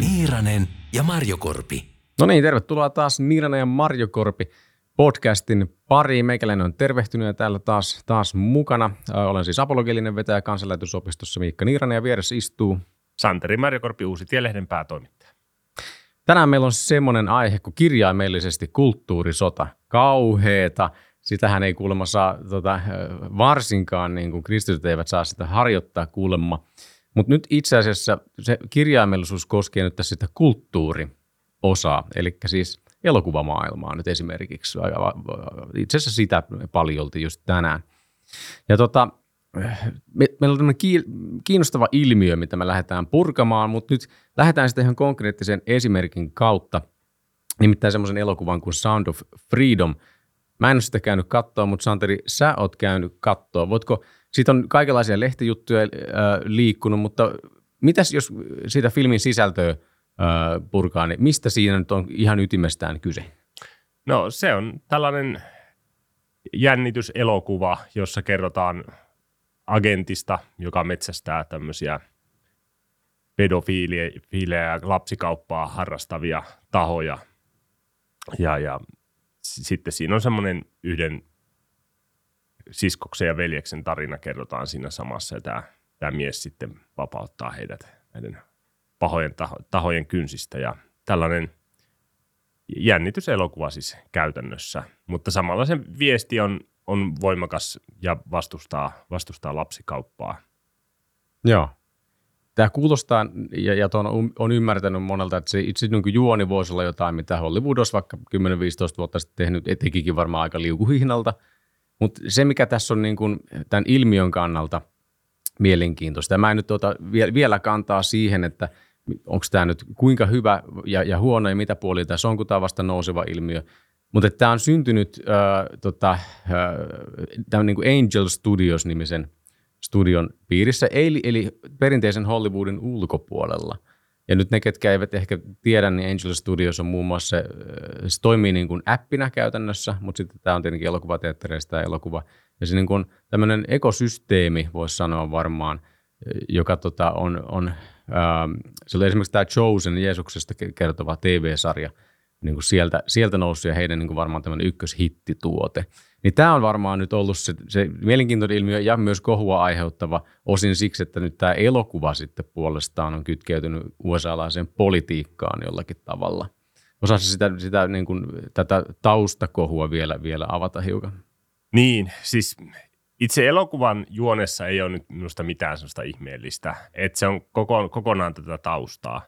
Niiranen ja Marjokorpi. No niin, tervetuloa taas Niiranen ja Marjokorpi podcastin pariin. Meikäläinen on tervehtynyt ja täällä taas mukana. Olen siis apologellinen vetäjä Kansanlähetysopistossa Miikka Niiranen ja vieressä istuu Santeri Marjokorpi, Uusitielehden päätoimittaja. Tänään meillä on semmoinen aihe kuin kirjaimellisesti kulttuurisota. Kauheeta. Sitähän ei kuulemma saa, varsinkaan niin kuin kristityt eivät saa sitä harjoittaa kuulemma. Mutta nyt itse asiassa se kirjaimellisuus koskee nyt tässä sitä kulttuuriosaa, eli siis elokuvamaailmaa nyt esimerkiksi. Itse asiassa sitä paljolti just tänään. Ja meillä on tämmöinen kiinnostava ilmiö, mitä me lähdetään purkamaan, mutta nyt lähdetään sitä ihan konkreettisen esimerkin kautta, nimittäin semmoisen elokuvan kuin Sound of Freedom. Mä en ole sitä käynyt katsoa, mutta Santeri, sä oot käynyt katsoa. Siitä on kaikenlaisia lehtijuttuja liikkunut, mutta mitäs jos siitä filmin sisältöä purkaa, niin mistä siinä nyt on ihan ytimestään kyse? No se on tällainen jännityselokuva, jossa kerrotaan agentista, joka metsästää tämmöisiä pedofiilejä ja lapsikauppaa harrastavia tahoja. Ja sitten siinä on semmoinen yhden siskoksen ja veljeksen tarina kerrotaan siinä samassa, ja tämä mies sitten vapauttaa heidät näiden pahojen tahojen kynsistä. Ja tällainen jännityselokuva siis käytännössä, mutta samalla sen viesti on voimakas ja vastustaa lapsikauppaa. Joo. Tämä kuulostaa, ja on ymmärtänyt monelta, että se itse niin juoni voisi olla jotain, mitä Hollywood olisi vaikka 10-15 vuotta sitten tehnyt, etenkin varmaan aika liukuhihnalta. Mutta se, mikä tässä on niin kuin tämän ilmiön kannalta mielenkiintoista, ja mä en nyt vielä kantaa siihen, että onko tämä nyt kuinka hyvä ja huono ja mitä puolia tässä on, kun tämä vasta nouseva ilmiö. Mutta tämä on syntynyt tämän niin kuin Angel Studios-nimisen studion piirissä, eli perinteisen Hollywoodin ulkopuolella. Ja nyt ne, ketkä eivät ehkä tiedä, niin Angel Studios on muun muassa, se toimii niin kuin appina käytännössä, mutta sitten tämä on tietenkin elokuvateattereista ja elokuva. Ja se niin kuin tämmöinen ekosysteemi, voisi sanoa varmaan, joka on esimerkiksi tämä Chosen, Jeesuksesta kertova TV-sarja, niin kuin sieltä noussut ja heidän niin kuin varmaan tämmöinen ykköshittituote. Niin tämä on varmaan nyt ollut se mielenkiintoinen ilmiö ja myös kohua aiheuttava osin siksi, että nyt tämä elokuva sitten puolestaan on kytkeytynyt USA-laiseen politiikkaan jollakin tavalla. Osaatko sitä niin kuin tätä taustakohua vielä avata hiukan? Niin, siis itse elokuvan juonessa ei ole nyt minusta mitään sellaista ihmeellistä, että se on kokonaan tätä taustaa.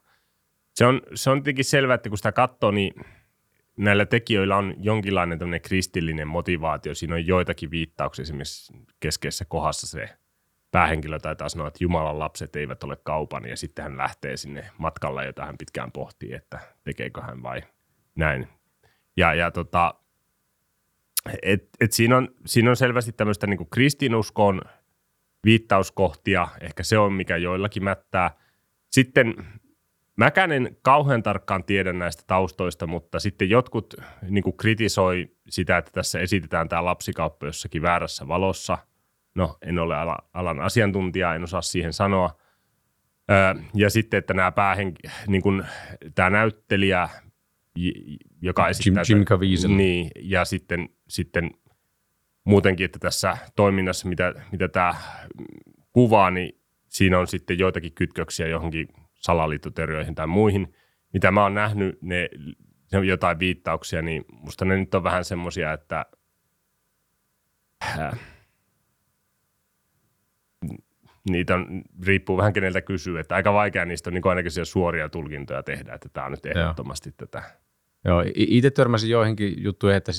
Se on tietenkin selvää, että kun sitä katsoo, niin näillä tekijöillä on jonkinlainen tämmöinen kristillinen motivaatio. Siinä on joitakin viittauksia, esimerkiksi keskeisessä kohdassa se päähenkilö taitaa sanoa, että Jumalan lapset eivät ole kaupan, ja sitten hän lähtee sinne matkalle, jota hän pitkään pohtii, että tekeekö hän vai näin. Et siinä on selvästi tämmöistä niin kuin kristinuskon viittauskohtia, ehkä se on mikä joillakin mättää. Sitten mäkään en kauhean tarkkaan tiedä näistä taustoista, mutta sitten jotkut niin kuin kritisoi sitä, että tässä esitetään tämä lapsikauppa jossakin väärässä valossa. No, en ole alan asiantuntija, en osaa siihen sanoa. Ja sitten, että niin kuin tämä näyttelijä, joka esittää Jim Caviezel. Niin, ja sitten muutenkin, että tässä toiminnassa, mitä tämä kuvaa, niin siinä on sitten joitakin kytköksiä johonkin salaliittoteorioihin tai muihin, mitä mä oon nähnyt, ne jotain viittauksia, niin musta ne nyt on vähän semmoisia, että niitä riippuu vähän keneltä kysyy, että aika vaikea niistä on niin ainakin suoria tulkintoja tehdä, että tää on nyt ehdottomasti tätä. Joo, itse törmäsin joihinkin juttuihin, että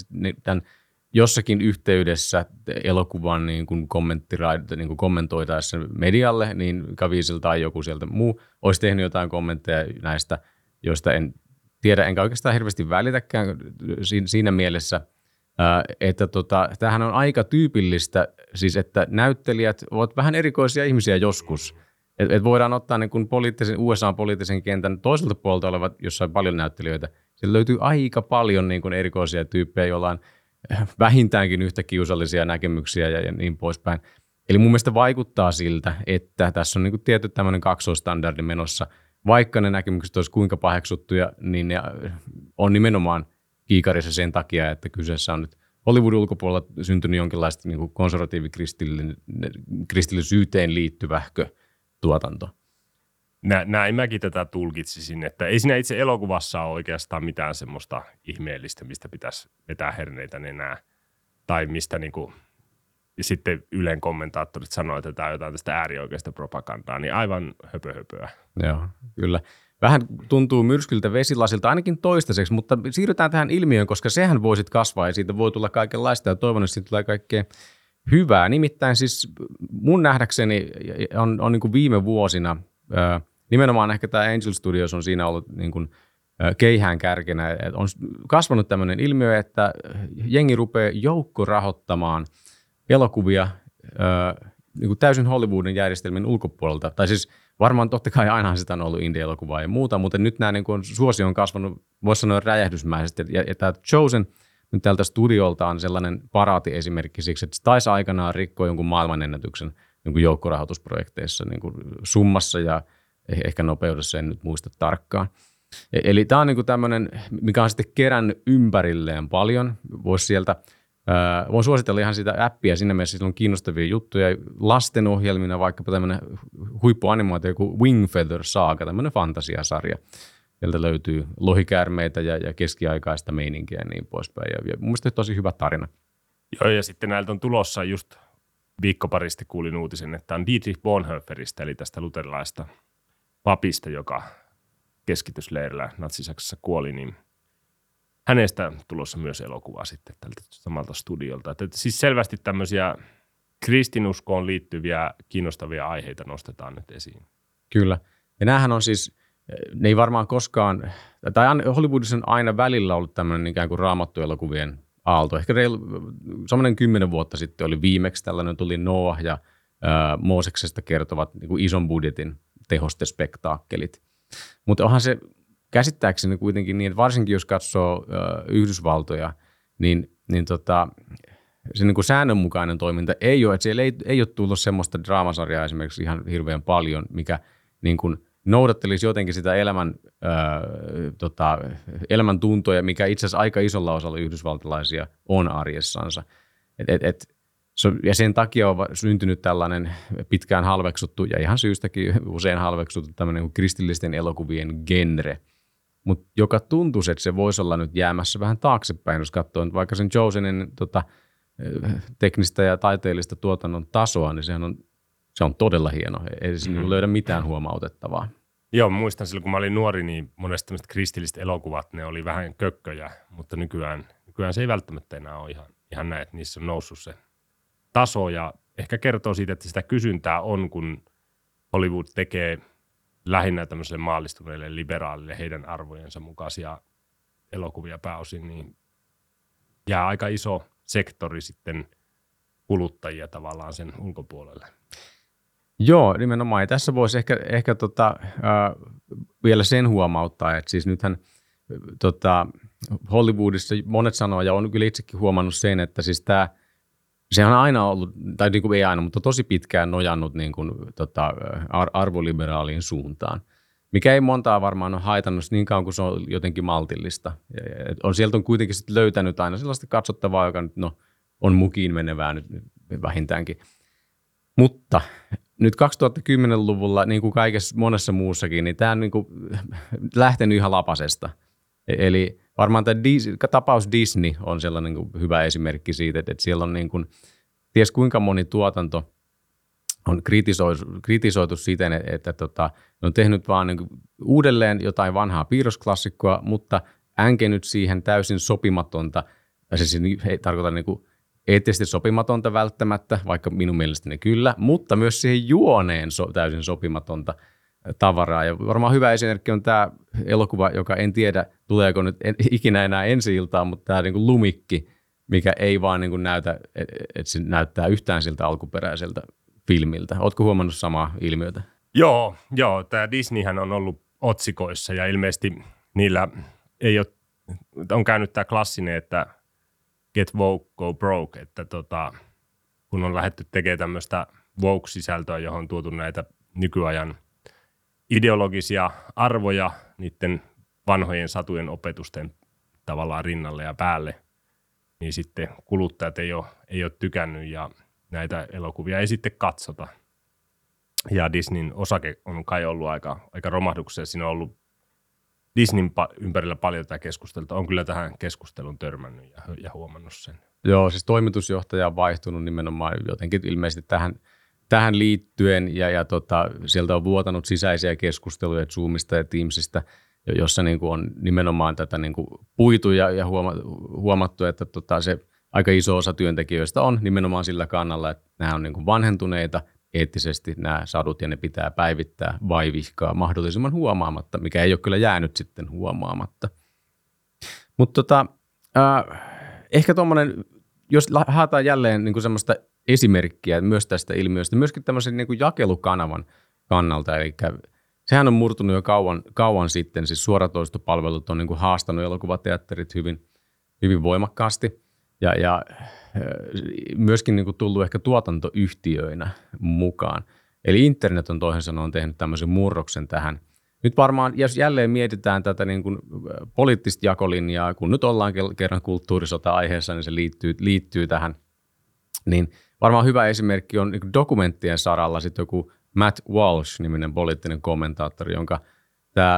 tämän jossakin yhteydessä elokuvan niin kuin kommentoitaessa medialle, niin Caviezel tai joku sieltä muu olisi tehnyt jotain kommentteja näistä, joista en tiedä, enkä oikeastaan hirveästi välitäkään siinä mielessä, että tämähän on aika tyypillistä, siis että näyttelijät ovat vähän erikoisia ihmisiä joskus. Et voidaan ottaa niin kuin USA-poliittisen kentän toiselta puolelta olevat jossain paljon näyttelijöitä. Siellä löytyy aika paljon niin kuin erikoisia tyyppejä, joilla on vähintäänkin yhtä kiusallisia näkemyksiä ja niin poispäin. Eli mun mielestä vaikuttaa siltä, että tässä on niin kuin tietty tämmöinen kaksoistandardi menossa. Vaikka ne näkemykset olisi kuinka paheksuttuja, niin ne on nimenomaan kiikarissa sen takia, että kyseessä on nyt Hollywoodin ulkopuolella syntynyt jonkinlaista niin kuin konservatiivikristillisyyteen liittyvähkö tuotanto. Näin mäkin tätä tulkitsisin, että ei siinä itse elokuvassa ole oikeastaan mitään semmoista ihmeellistä, mistä pitäisi vetää herneitä nenää. Tai mistä niin kuin, sitten Ylen kommentaattorit sanoo, että tämä on jotain tästä äärioikeista propagandaa, niin aivan höpöhöpöä. Joo, kyllä. Vähän tuntuu myrskyltä vesilasilta, ainakin toistaiseksi, mutta siirrytään tähän ilmiöön, koska sehän voi sitten kasvaa ja siitä voi tulla kaikenlaista ja toivon, että siitä tulee kaikkea hyvää. Nimittäin siis mun nähdäkseni on niin kuin viime vuosina... Nimenomaan ehkä tämä Angel Studios on siinä ollut niin kuin keihään kärkenä. On kasvanut tämmöinen ilmiö, että jengi rupeaa joukkorahoittamaan elokuvia niin kuin täysin Hollywoodin järjestelmien ulkopuolelta. Tai siis varmaan totta kai ainahan sitä on ollut indie-elokuvaa ja muuta, mutta nyt nämä niin kuin suosio on kasvanut, voisi sanoa räjähdysmäisesti. Ja tämä Chosen nyt tältä studiolta on sellainen paraati esimerkki siksi, että se taisi aikanaan rikkoa jonkun maailmanennätyksen niin kuin joukkorahoitusprojekteissa niin kuin summassa ja ehkä nopeudessa, en nyt muista tarkkaan. Eli tämä on niin kuin tämmöinen, mikä on sitten kerännyt ympärilleen paljon. Voin suositella ihan sitä appia, siinä mielessä sillä on kiinnostavia juttuja. Lastenohjelmina vaikkapa tämmöinen huippuanimaatio, joku Wingfeather saaga, tämmöinen fantasiasarja. Sieltä löytyy lohikäärmeitä ja keskiaikaista meininkiä ja niin poispäin. Ja mun mielestä tosi hyvä tarina. Joo, ja sitten näiltä on tulossa just viikkoparisti kuulin uutisen, että on Dietrich Bonhoefferista, eli tästä luterilaista papista, joka keskitysleirillä Natsi-Saksassa kuoli, niin hänestä tulossa myös elokuvaa sitten tältä samalta studiolta. Että siis selvästi tämmöisiä kristinuskoon liittyviä kiinnostavia aiheita nostetaan nyt esiin. Kyllä. Ja näähän on siis, ne ei varmaan koskaan, tai Hollywoodissa on aina välillä ollut tämmöinen ikään kuin raamattuelokuvien aalto. Ehkä semmoinen 10 vuotta sitten oli viimeksi tällainen, tuli Noah ja Mooseksesta kertovat niin kuin ison budjetin tehostespektaakkelit. Mutta onhan se käsittääkseni kuitenkin niin, että varsinkin jos katsoo Yhdysvaltoja, niin se niin kuin säännönmukainen toiminta ei ole, että siellä ei ole tullut semmoista draamasarjaa esimerkiksi ihan hirveän paljon, mikä niin kuin noudattelisi jotenkin sitä elämäntuntoja, mikä itse asiassa aika isolla osalla yhdysvaltalaisia on arjessansa. Ja sen takia on syntynyt tällainen pitkään halveksuttu ja ihan syystäkin usein halveksuttu tämmöinen kuin kristillisten elokuvien genre, mutta joka tuntuisi, että se voisi olla nyt jäämässä vähän taaksepäin, jos katsoo vaikka sen Josenin teknistä ja taiteellista tuotannon tasoa, niin se on todella hieno. Ei siinä löydä mitään huomautettavaa. Joo, muistan silloin, kun mä olin nuori, niin monesti tämmöiset kristilliset elokuvat, ne oli vähän kökköjä, mutta nykyään se ei välttämättä enää ole ihan näin, että niissä on noussut se taso ja ehkä kertoo siitä, että sitä kysyntää on, kun Hollywood tekee lähinnä tämmöiselle maallistuneille liberaalille heidän arvojensa mukaisia elokuvia pääosin, niin jää aika iso sektori sitten kuluttajia tavallaan sen ulkopuolelle. Joo, nimenomaan. Ja tässä voisi ehkä vielä sen huomauttaa, että siis nythän Hollywoodissa monet sanoo, ja on kyllä itsekin huomannut sen, että siis tämä se on aina ollut, tai niin kuin ei aina, mutta tosi pitkään nojannut niin kuin, arvoliberaaliin suuntaan, mikä ei montaa varmaan ole haitannut niin kauan kuin se on jotenkin maltillista. Sieltä on kuitenkin sit löytänyt aina sellaista katsottavaa, joka nyt, on mukiin menevää nyt vähintäänkin. Mutta nyt 2010-luvulla, niin kuin kaikessa monessa muussakin, niin tämä on niin kuin lähtenyt ihan lapasesta. Eli varmaan tämä tapaus Disney on sellainen hyvä esimerkki siitä, että siellä on niin kuin, ties kuinka moni tuotanto on kritisoitu siten, että ne on tehnyt vaan niin kuin uudelleen jotain vanhaa piirrosklassikkoa, mutta änkenyt siihen täysin sopimatonta, tai se siis ei tarkoita niin kuin eettisesti sopimatonta välttämättä, vaikka minun mielestäni kyllä, mutta myös siihen juoneen täysin sopimatonta tavaraa. Ja varmaan hyvä esimerkki on tämä elokuva, joka en tiedä, tuleeko nyt ikinä enää ensi iltaan, mutta tämä niin kuin Lumikki, mikä ei vaan niin kuin näytä, että se näyttää yhtään siltä alkuperäiseltä filmiltä. Ootko huomannut samaa ilmiötä? Joo, tämä Disneyhän on ollut otsikoissa ja ilmeisesti niillä ei ole, on käynyt tämä klassinen, että get woke, go broke, että kun on lähdetty tekemään tämmöistä woke-sisältöä, johon on tuotu näitä nykyajan ideologisia arvoja niiden vanhojen satujen opetusten tavallaan rinnalle ja päälle, niin sitten kuluttajat ei ole tykännyt ja näitä elokuvia ei sitten katsota. Ja Disneyn osake on kai ollut aika romahduksessa. Siinä on ollut Disneyn ympärillä paljon tätä keskustelua. On kyllä tähän keskusteluun törmännyt ja huomannut sen. Joo, siis toimitusjohtaja on vaihtunut nimenomaan jotenkin ilmeisesti tähän liittyen. Ja sieltä on vuotanut sisäisiä keskusteluja Zoomista ja Teamsista, jossa niin kuin on nimenomaan tätä niin kuin puitu ja huomattu, että se aika iso osa työntekijöistä on nimenomaan sillä kannalla, että nämä on niin kuin vanhentuneita eettisesti nämä sadut ja ne pitää päivittää vaivihkaa mahdollisimman huomaamatta, mikä ei ole kyllä jäänyt sitten huomaamatta. Mutta ehkä tuommoinen, jos haetaan jälleen niin kuin semmoista esimerkkiä myös tästä ilmiöstä, myöskin tämmöisen niin kuin jakelukanavan kannalta, eli sehän on murtunut jo kauan sitten, siis suoratoistopalvelut on niin kuin haastanut elokuvateatterit hyvin voimakkaasti ja myöskin niin kuin tullut ehkä tuotantoyhtiöinä mukaan. Eli internet on toisin sanoen tehnyt tämmöisen murroksen tähän. Nyt varmaan, jos jälleen mietitään tätä niin kuin poliittista jakolinjaa, kun nyt ollaan kerran kulttuurisota-aiheessa, niin se liittyy tähän, niin varmaan hyvä esimerkki on niin kuin dokumenttien saralla sitten joku Matt Walsh-niminen poliittinen kommentaattori, jonka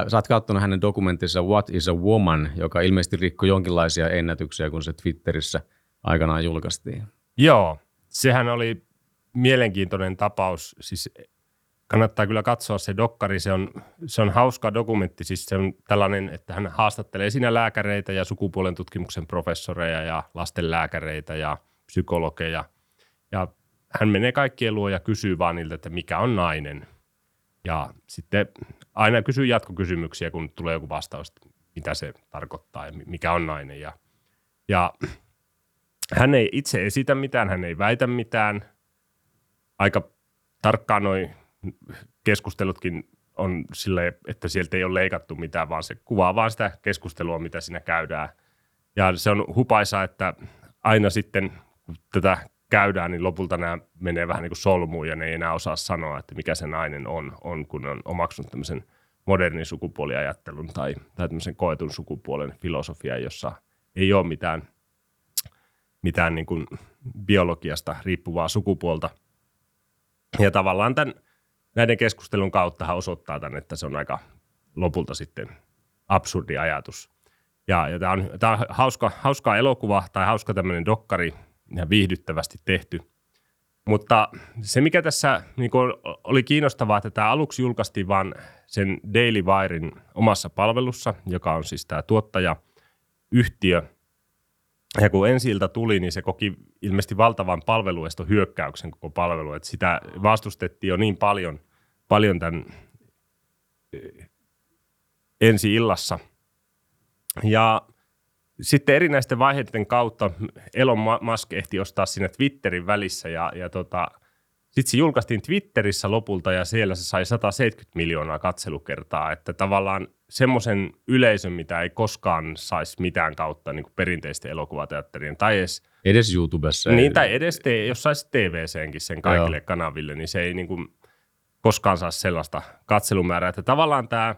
sä oot katsonut hänen dokumentissa What is a Woman, joka ilmeisesti rikkoi jonkinlaisia ennätyksiä, kun se Twitterissä aikanaan julkaistiin. Joo, sehän oli mielenkiintoinen tapaus. Siis kannattaa kyllä katsoa se dokkari, se on hauska dokumentti. Siis se on tällainen, että hän haastattelee siinä lääkäreitä ja sukupuolen tutkimuksen professoreja ja lastenlääkäreitä ja psykologeja. Ja hän menee kaikkien luo ja kysyy vaan niiltä, että mikä on nainen. Ja sitten aina kysyy jatkokysymyksiä, kun tulee joku vastaus, että mitä se tarkoittaa ja mikä on nainen. Ja hän ei itse esitä mitään, hän ei väitä mitään. Aika tarkkaan noi keskustelutkin on silleen, että sieltä ei ole leikattu mitään, vaan se kuvaa vaan sitä keskustelua, mitä siinä käydään. Ja se on hupaisaa, että aina sitten kun tätä käydään, niin lopulta nämä menee vähän niin kuin solmuun ja ne ei enää osaa sanoa, että mikä se nainen on kun on omaksunut tämmöisen modernin sukupuoliajattelun tai tämmöisen koetun sukupuolen filosofian, jossa ei ole mitään niin kuin biologiasta riippuvaa sukupuolta. Ja tavallaan näiden keskustelun kautta hän osoittaa tämän, että se on aika lopulta sitten absurdi ajatus. Ja tämä on hauska elokuva tai hauska tämmöinen dokkari, ihan viihdyttävästi tehty. Mutta se, mikä tässä niin kuin oli kiinnostavaa, että tämä aluksi julkaistiin vaan sen Daily Wiren omassa palvelussa, joka on siis tämä tuottajayhtiö. Ja kun ensi-ilta tuli, niin se koki ilmeisesti valtavan palveluestohyökkäyksen koko palvelu. Että sitä vastustettiin jo niin paljon tämän ensi-illassa. Ja sitten erinäisten vaiheiden kautta Elon Musk ehti ostaa sinne Twitterin välissä ja sitten se julkaistiin Twitterissä lopulta ja siellä se sai 170 miljoonaa katselukertaa, että tavallaan semmoisen yleisön, mitä ei koskaan saisi mitään kautta niin kuin perinteisten elokuvateatterien tai edes YouTubessa. Niin, tai edes jos saisi TVCenkin sen kaikille kanaville, niin se ei niin kuin koskaan saisi sellaista katselumäärää, että tavallaan tämä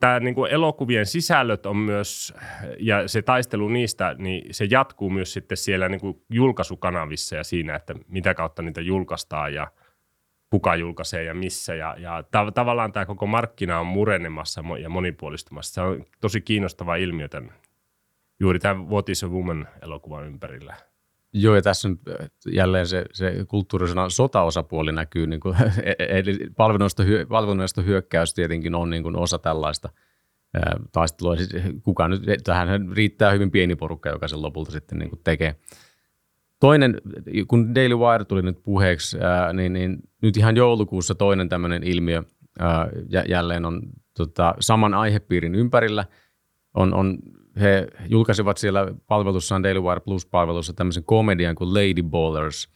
Tämä niin kuin elokuvien sisällöt on myös, ja se taistelu niistä, niin se jatkuu myös sitten siellä niin kuin julkaisukanavissa ja siinä, että mitä kautta niitä julkaistaan ja kuka julkaisee ja missä. Ja tavallaan tämä koko markkina on murenemassa ja monipuolistumassa. Se on tosi kiinnostava ilmiö juuri tämän What is a Woman-elokuvan ympärillä. Joo, ja tässä on jälleen se kulttuurisena sotaosapuoli näkyy. Niin kuin, eli palveluista hyökkäys tietenkin on niin kuin osa tällaista taistelua. Kukaan nyt, tähän riittää hyvin pieni porukka, joka sen lopulta sitten niin kuin tekee. Toinen, kun Daily Wire tuli nyt puheeksi, niin nyt ihan joulukuussa toinen tämmöinen ilmiö jälleen on saman aihepiirin ympärillä on he julkaisivat siellä palvelussaan, Daily Wire Plus-palvelussa, tämmöisen komedian kuin Lady Ballers,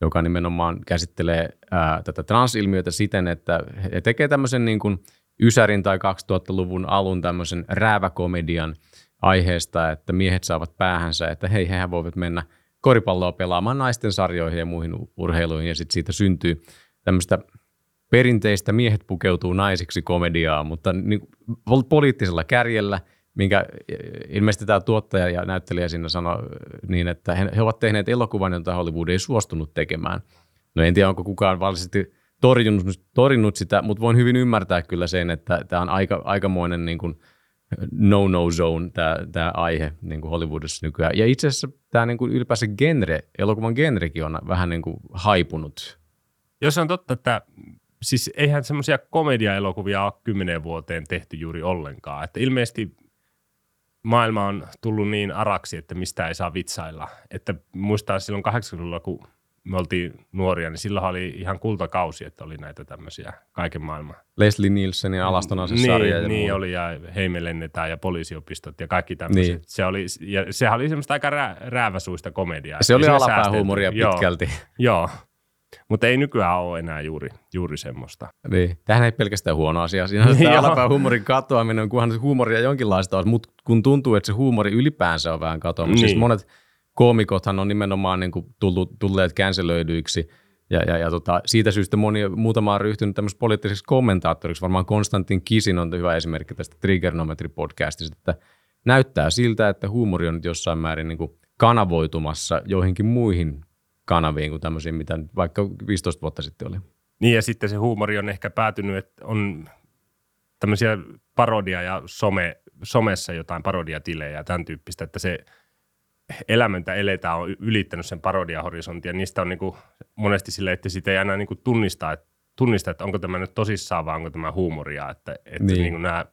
joka nimenomaan käsittelee tätä transilmiötä siten, että he tekee tämmöisen niin kuin ysärin tai 2000-luvun alun tämmöisen rääväkomedian, aiheesta, että miehet saavat päähänsä, että hei, hehän voivat mennä koripalloa pelaamaan naisten sarjoihin ja muihin urheiluihin, ja sitten siitä syntyy tämmöistä perinteistä miehet pukeutuu naisiksi -komediaa, mutta niin poliittisella kärjellä, minkä ilmeisesti tämä tuottaja ja näyttelijä siinä sanoi niin, että he ovat tehneet elokuvan, jota Hollywood ei suostunut tekemään. No en tiedä, onko kukaan valitettavasti torjunut sitä, mutta voin hyvin ymmärtää kyllä sen, että tämä on aikamoinen niin kuin no-no zone tämä aihe niin kuin Hollywoodissa nykyään. Ja itse asiassa tämä niin kuin ylipäänsä genre, elokuvan genrekin on vähän niin kuin haipunut. Jos on totta, että siis eihän semmoisia komediaelokuvia ole 10 vuoteen tehty juuri ollenkaan. Että ilmeisesti maailma on tullut niin araksi, että mistä ei saa vitsailla. Että muistaa silloin 80-luvulla, kun me oltiin nuoria, niin silloin oli ihan kultakausi, että oli näitä tämmöisiä kaiken maailman. Leslie Nielsenin Alaston-asesarja. Niin oli, ja Hei me lennetään ja Poliisiopistot ja kaikki tämmöiset. Niin. Sehän oli semmoista aika rääväsuista komediaa. Se oli alapäähuumoria pitkälti. Joo. Mutta ei nykyään ole enää juuri semmoista. Niin. Tämähän ei pelkästään huono asia. Siinä tämä alapäähuumorin katoaminen, kunhan huumoria jonkinlaista on, mutta kun tuntuu, että se huumori ylipäänsä on vähän katoamassa. Niin. Siis monet koomikothan on nimenomaan niin kuin tulleet känselöidyiksi ja siitä syystä muutama on ryhtynyt tämmöisessä poliittisessa kommentaattoriksi. Varmaan Konstantin Kisin on hyvä esimerkki tästä Trigernometri-podcastista, että näyttää siltä, että huumori on nyt jossain määrin niin kuin kanavoitumassa joihinkin muihin kanaviin kuin tämmöisiin, mitä vaikka 15 vuotta sitten oli. Niin, ja sitten se huumori on ehkä päätynyt, että on tämmöisiä parodia ja somessa jotain parodiatilejä ja tämän tyyppistä, että se elämäntä eletään on ylittänyt sen parodiahorisontin, ja niistä on niinku monesti silleen, että sitä ei aina niinku tunnista, että onko tämä nyt tosissaan vai onko tämä huumoria, että niin. Niinku nämä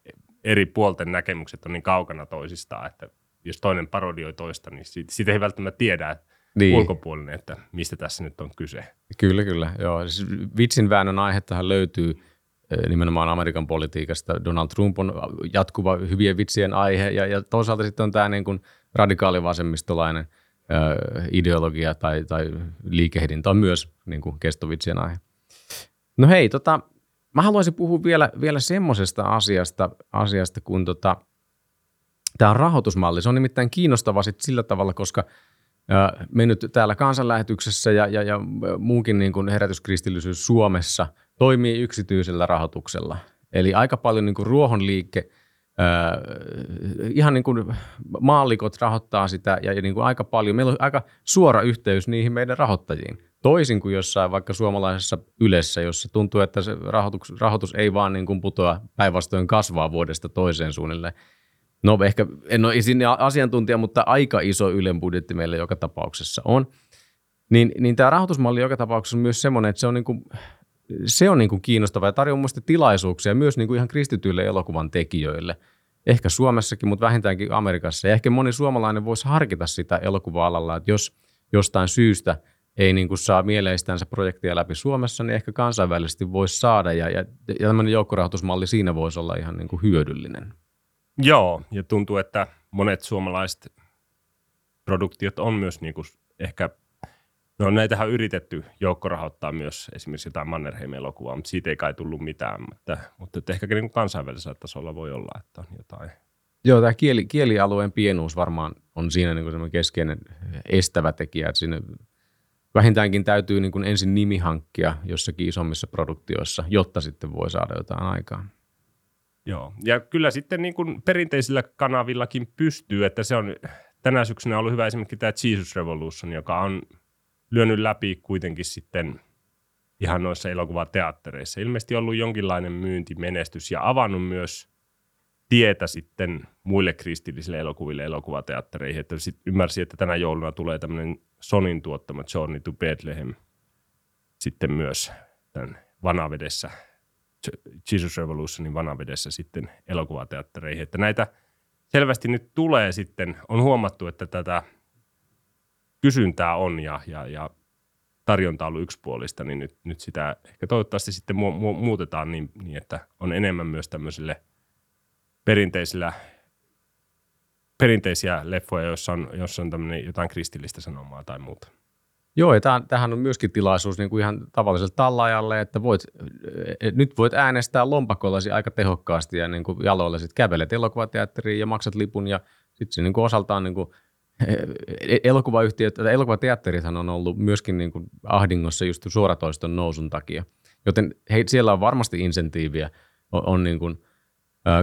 eri puolten näkemykset on niin kaukana toisistaan, että jos toinen parodioi toista, niin siitä ei välttämättä tiedä, niin. Ulkopuolinen, että mistä tässä nyt on kyse. Kyllä. Joo. Siis vitsin väännön aihettahan löytyy nimenomaan Amerikan politiikasta. Donald Trump on jatkuva hyvien vitsien aihe, ja toisaalta sitten on tämä niin kuin radikaalivasemmistolainen ideologia tai liikehdintä on myös niin kuin kestovitsien aihe. No hei, mä haluaisin puhua vielä semmoisesta asiasta kun tämä rahoitusmalli. Se on nimittäin kiinnostava sit sillä tavalla, koska me nyt täällä kansanlähetyksessä ja muunkin niin kuin herätyskristillisyys Suomessa toimii yksityisellä rahoituksella. Eli aika paljon niin kuin ruohonliike, ihan niin kuin maallikot rahoittaa sitä ja niin kuin aika paljon. Meillä on aika suora yhteys niihin meidän rahoittajiin. Toisin kuin jossain vaikka suomalaisessa Ylessä, jossa tuntuu, että se rahoitus ei vaan niin kuin putoa, päinvastoin kasvaa vuodesta toiseen suunnilleen. No ehkä, en ole sinne asiantuntija, mutta aika iso Ylen budjetti meillä joka tapauksessa on. Niin tämä rahoitusmalli joka tapauksessa on myös semmoinen, että se on kiinnostava ja tarjoaa muista tilaisuuksia myös niin kuin ihan kristityille elokuvan tekijöille. Ehkä Suomessakin, mutta vähintäänkin Amerikassa. Ja ehkä moni suomalainen voisi harkita sitä elokuva-alalla, että jos jostain syystä ei niin kuin saa mieleistänsä projektia läpi Suomessa, niin ehkä kansainvälisesti voisi saada. Ja tämmöinen joukkorahoitusmalli siinä voisi olla ihan niin kuin hyödyllinen. Joo, ja tuntuu, että monet suomalaiset produktiot on myös niin kuin ehkä, no näitähän on yritetty joukkorahoittaa myös esimerkiksi jotain Mannerheim-elokuvaa, mutta siitä ei kai tullut mitään, mutta ehkä niin kuin kansainvälisellä tasolla voi olla, että on jotain. Joo, tämä kielialueen pienuus varmaan on siinä niin kuin semmoinen keskeinen estävä tekijä, että siinä vähintäänkin täytyy niin kuin ensin nimi hankkia jossakin isommissa produktioissa, jotta sitten voi saada jotain aikaan. Joo, ja kyllä sitten niin kuin perinteisillä kanavillakin pystyy, että se on tänä syksynä ollut hyvä esimerkiksi tämä Jesus Revolution, joka on lyönyt läpi kuitenkin sitten ihan noissa elokuvateattereissa. Ilmeisesti ollut jonkinlainen myyntimenestys ja avannut myös tietä sitten muille kristillisille elokuville elokuvateattereihin. Että sitten ymmärsi, että tänä jouluna tulee tämmöinen Sonin tuottama Journey to Bethlehem sitten myös tämän Vanavedessä. Jesus Revolutionin Vanavedessä sitten elokuvateattereihin, että näitä selvästi nyt tulee sitten, on huomattu, että tätä kysyntää on ja tarjonta on ollut yksipuolista, niin nyt sitä ehkä toivottavasti sitten muutetaan niin, että on enemmän myös tämmöisille perinteisiä leffoja, jossa on tämmöinen jotain kristillistä sanomaa tai muuta. Joo, ja tämähän on myöskin tilaisuus niin kuin ihan tavalliselle tallaajalle, että nyt voit äänestää lompakollasi aika tehokkaasti ja niin kuin jaloilla sitten kävelet elokuvateatteriin ja maksat lipun ja sitten se niin kuin osaltaan niin kuin elokuvayhtiöt tai elokuvateatterithan on ollut myöskin niin kuin ahdingossa just suoratoiston nousun takia. Joten siellä on varmasti insentiiviä, on niin kuin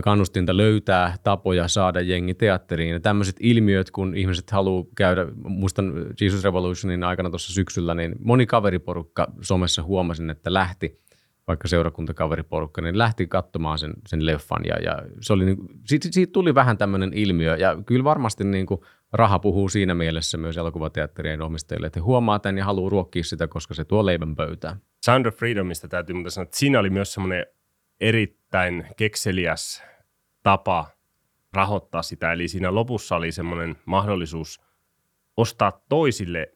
kannustinta löytää tapoja saada jengi teatteriin. Ja tämmöiset ilmiöt, kun ihmiset haluaa käydä, muistan Jesus Revolutionin aikana tuossa syksyllä, niin moni kaveriporukka somessa huomasin, että lähti, vaikka seurakuntakaveriporukka, niin lähti katsomaan sen leffan. Ja se oli niin, siitä tuli vähän tämmöinen ilmiö. Ja kyllä varmasti niin kuin raha puhuu siinä mielessä myös elokuvateatterien omistajille, että he huomaa tämän ja haluaa ruokkia sitä, koska se tuo leivän pöytään. Sound of Freedomista täytyy mutta sanoa, että siinä oli myös semmoinen erittäin kekseliäs tapa rahoittaa sitä. Eli siinä lopussa oli semmoinen mahdollisuus ostaa toisille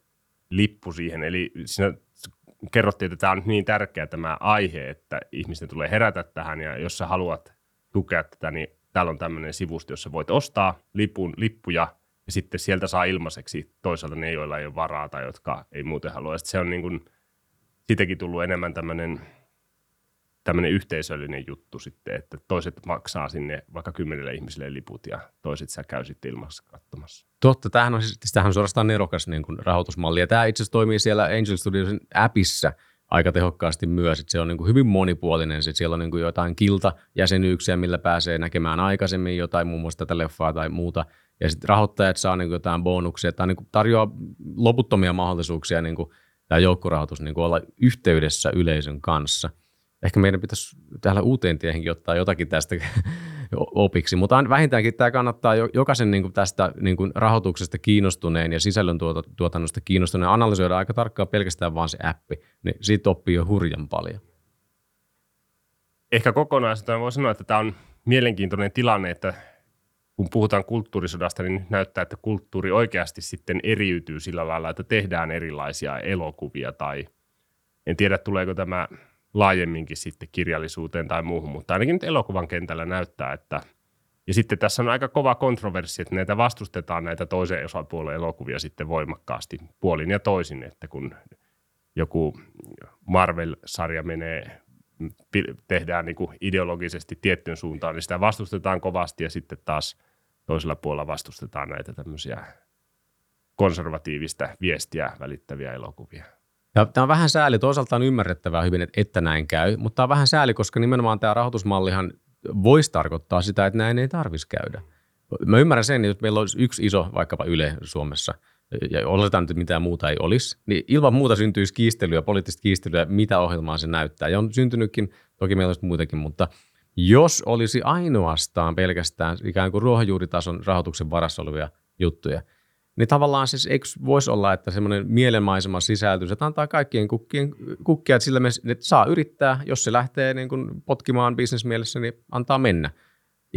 lippu siihen. Eli siinä kerrottiin, että tämä on niin tärkeä tämä aihe, että ihmisten tulee herätä tähän. Ja jos sä haluat tukea tätä, niin täällä on tämmöinen sivusto, jossa voit ostaa lippuja. Ja sitten sieltä saa ilmaiseksi toisaalta ne, joilla ei ole varaa tai jotka ei muuten halua. Ja se on niin kuin, siitäkin tullut enemmän tämmöinen yhteisöllinen juttu sitten, että toiset maksaa sinne vaikka 10 ihmiselle liput ja toiset sä käy sitten ilmassa katsomassa. Totta, tämähän on suorastaan nerokas niin kuin rahoitusmalli ja tämä itse asiassa toimii siellä Angel Studiosin appissa aika tehokkaasti myös, että se on niin kuin hyvin monipuolinen, että siellä on niin kuin jotain kiltajäsenyyksiä, millä pääsee näkemään aikaisemmin jotain muun muassa tätä leffaa tai muuta ja sitten rahoittajat saa niin kuin jotain bonuksia, tämä niin kuin tarjoaa loputtomia mahdollisuuksia niin kuin tämä joukkorahoitus niin kuin olla yhteydessä yleisön kanssa. Ehkä meidän pitäisi täällä uuteen tiehenkin ottaa jotakin tästä opiksi, mutta vähintäänkin tämä kannattaa jokaisen niin kuin tästä niin kuin rahoituksesta kiinnostuneen ja sisällöntuotannosta kiinnostuneen analysoida aika tarkkaan pelkästään vaan se appi, niin siitä oppii jo hurjan paljon. Ehkä kokonaisuutena voi sanoa, että tämä on mielenkiintoinen tilanne, että kun puhutaan kulttuurisodasta, niin nyt näyttää, että kulttuuri oikeasti sitten eriytyy sillä lailla, että tehdään erilaisia elokuvia tai en tiedä tuleeko tämä laajemminkin sitten kirjallisuuteen tai muuhun, mutta ainakin nyt elokuvan kentällä näyttää, että ja sitten tässä on aika kova kontroverssi, että näitä vastustetaan näitä toisen osapuolen elokuvia sitten voimakkaasti puolin ja toisin, että kun joku Marvel-sarja menee, tehdään niin kuin ideologisesti tiettyyn suuntaan, niin sitä vastustetaan kovasti ja sitten taas toisella puolella vastustetaan näitä tämmöisiä konservatiivista viestiä välittäviä elokuvia. Tämä on vähän sääli. Toisaalta on ymmärrettävää hyvin, että näin käy, mutta tämä on vähän sääli, koska nimenomaan tämä rahoitusmallihan voisi tarkoittaa sitä, että näin ei tarvitsisi käydä. Mä ymmärrän sen, että jos meillä olisi yksi iso vaikkapa Yle Suomessa, ja oletetaan nyt, että mitään muuta ei olisi, niin ilman muuta syntyisi kiistelyä, poliittista kiistelyä, mitä ohjelmaa se näyttää. Ja on syntynytkin, toki meillä olisi muitakin, mutta jos olisi ainoastaan pelkästään ikään kuin ruohonjuuritason rahoituksen varassa olevia juttuja, niin tavallaan siis eikö voisi olla, että semmoinen mielenmaisema sisältys, että antaa kaikkien kukkia, että sillä ne saa yrittää, jos se lähtee niin kuin potkimaan bisnesmielessä, niin antaa mennä.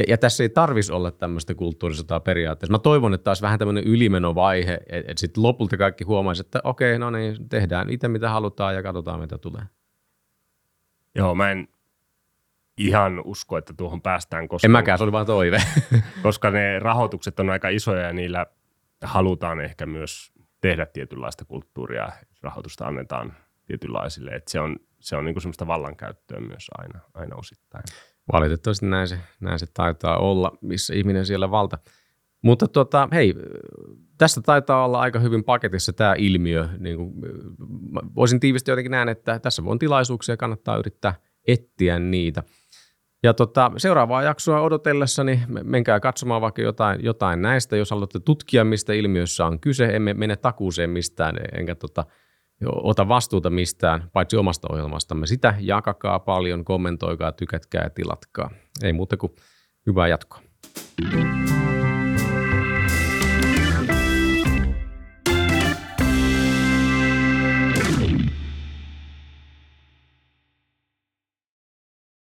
Ja tässä ei tarvitsisi olla tämmöistä kulttuurisotaa periaatteessa. Mä toivon, että taas vähän tämmöinen ylimenovaihe, että sitten lopulta kaikki huomaisi, että okei, no niin, tehdään itse mitä halutaan ja katsotaan mitä tulee. Joo, mä en ihan usko, että tuohon päästään, koska en mäkään, se oli vaan toive. Koska ne rahoitukset on aika isoja ja niillä halutaan ehkä myös tehdä tietynlaista kulttuuria, rahoitusta annetaan tietynlaisille. Että se on niin kuin semmoista vallankäyttöä myös aina osittain. Valitettavasti näin se taitaa olla, missä ihminen siellä valta. Mutta hei, tästä taitaa olla aika hyvin paketissa tämä ilmiö. Niin kuin, voisin tiivisti jotenkin näin, että tässä on tilaisuuksia, kannattaa yrittää etsiä niitä. Ja seuraavaa jaksoa odotellessani menkää katsomaan vaikka jotain näistä, jos haluatte tutkia, mistä ilmiössä on kyse. Emme mene takuuseen mistään, enkä ota vastuuta mistään, paitsi omasta ohjelmastamme. Sitä jakakaa paljon, kommentoikaa, tykätkää ja tilatkaa. Ei muuta kuin hyvää jatkoa.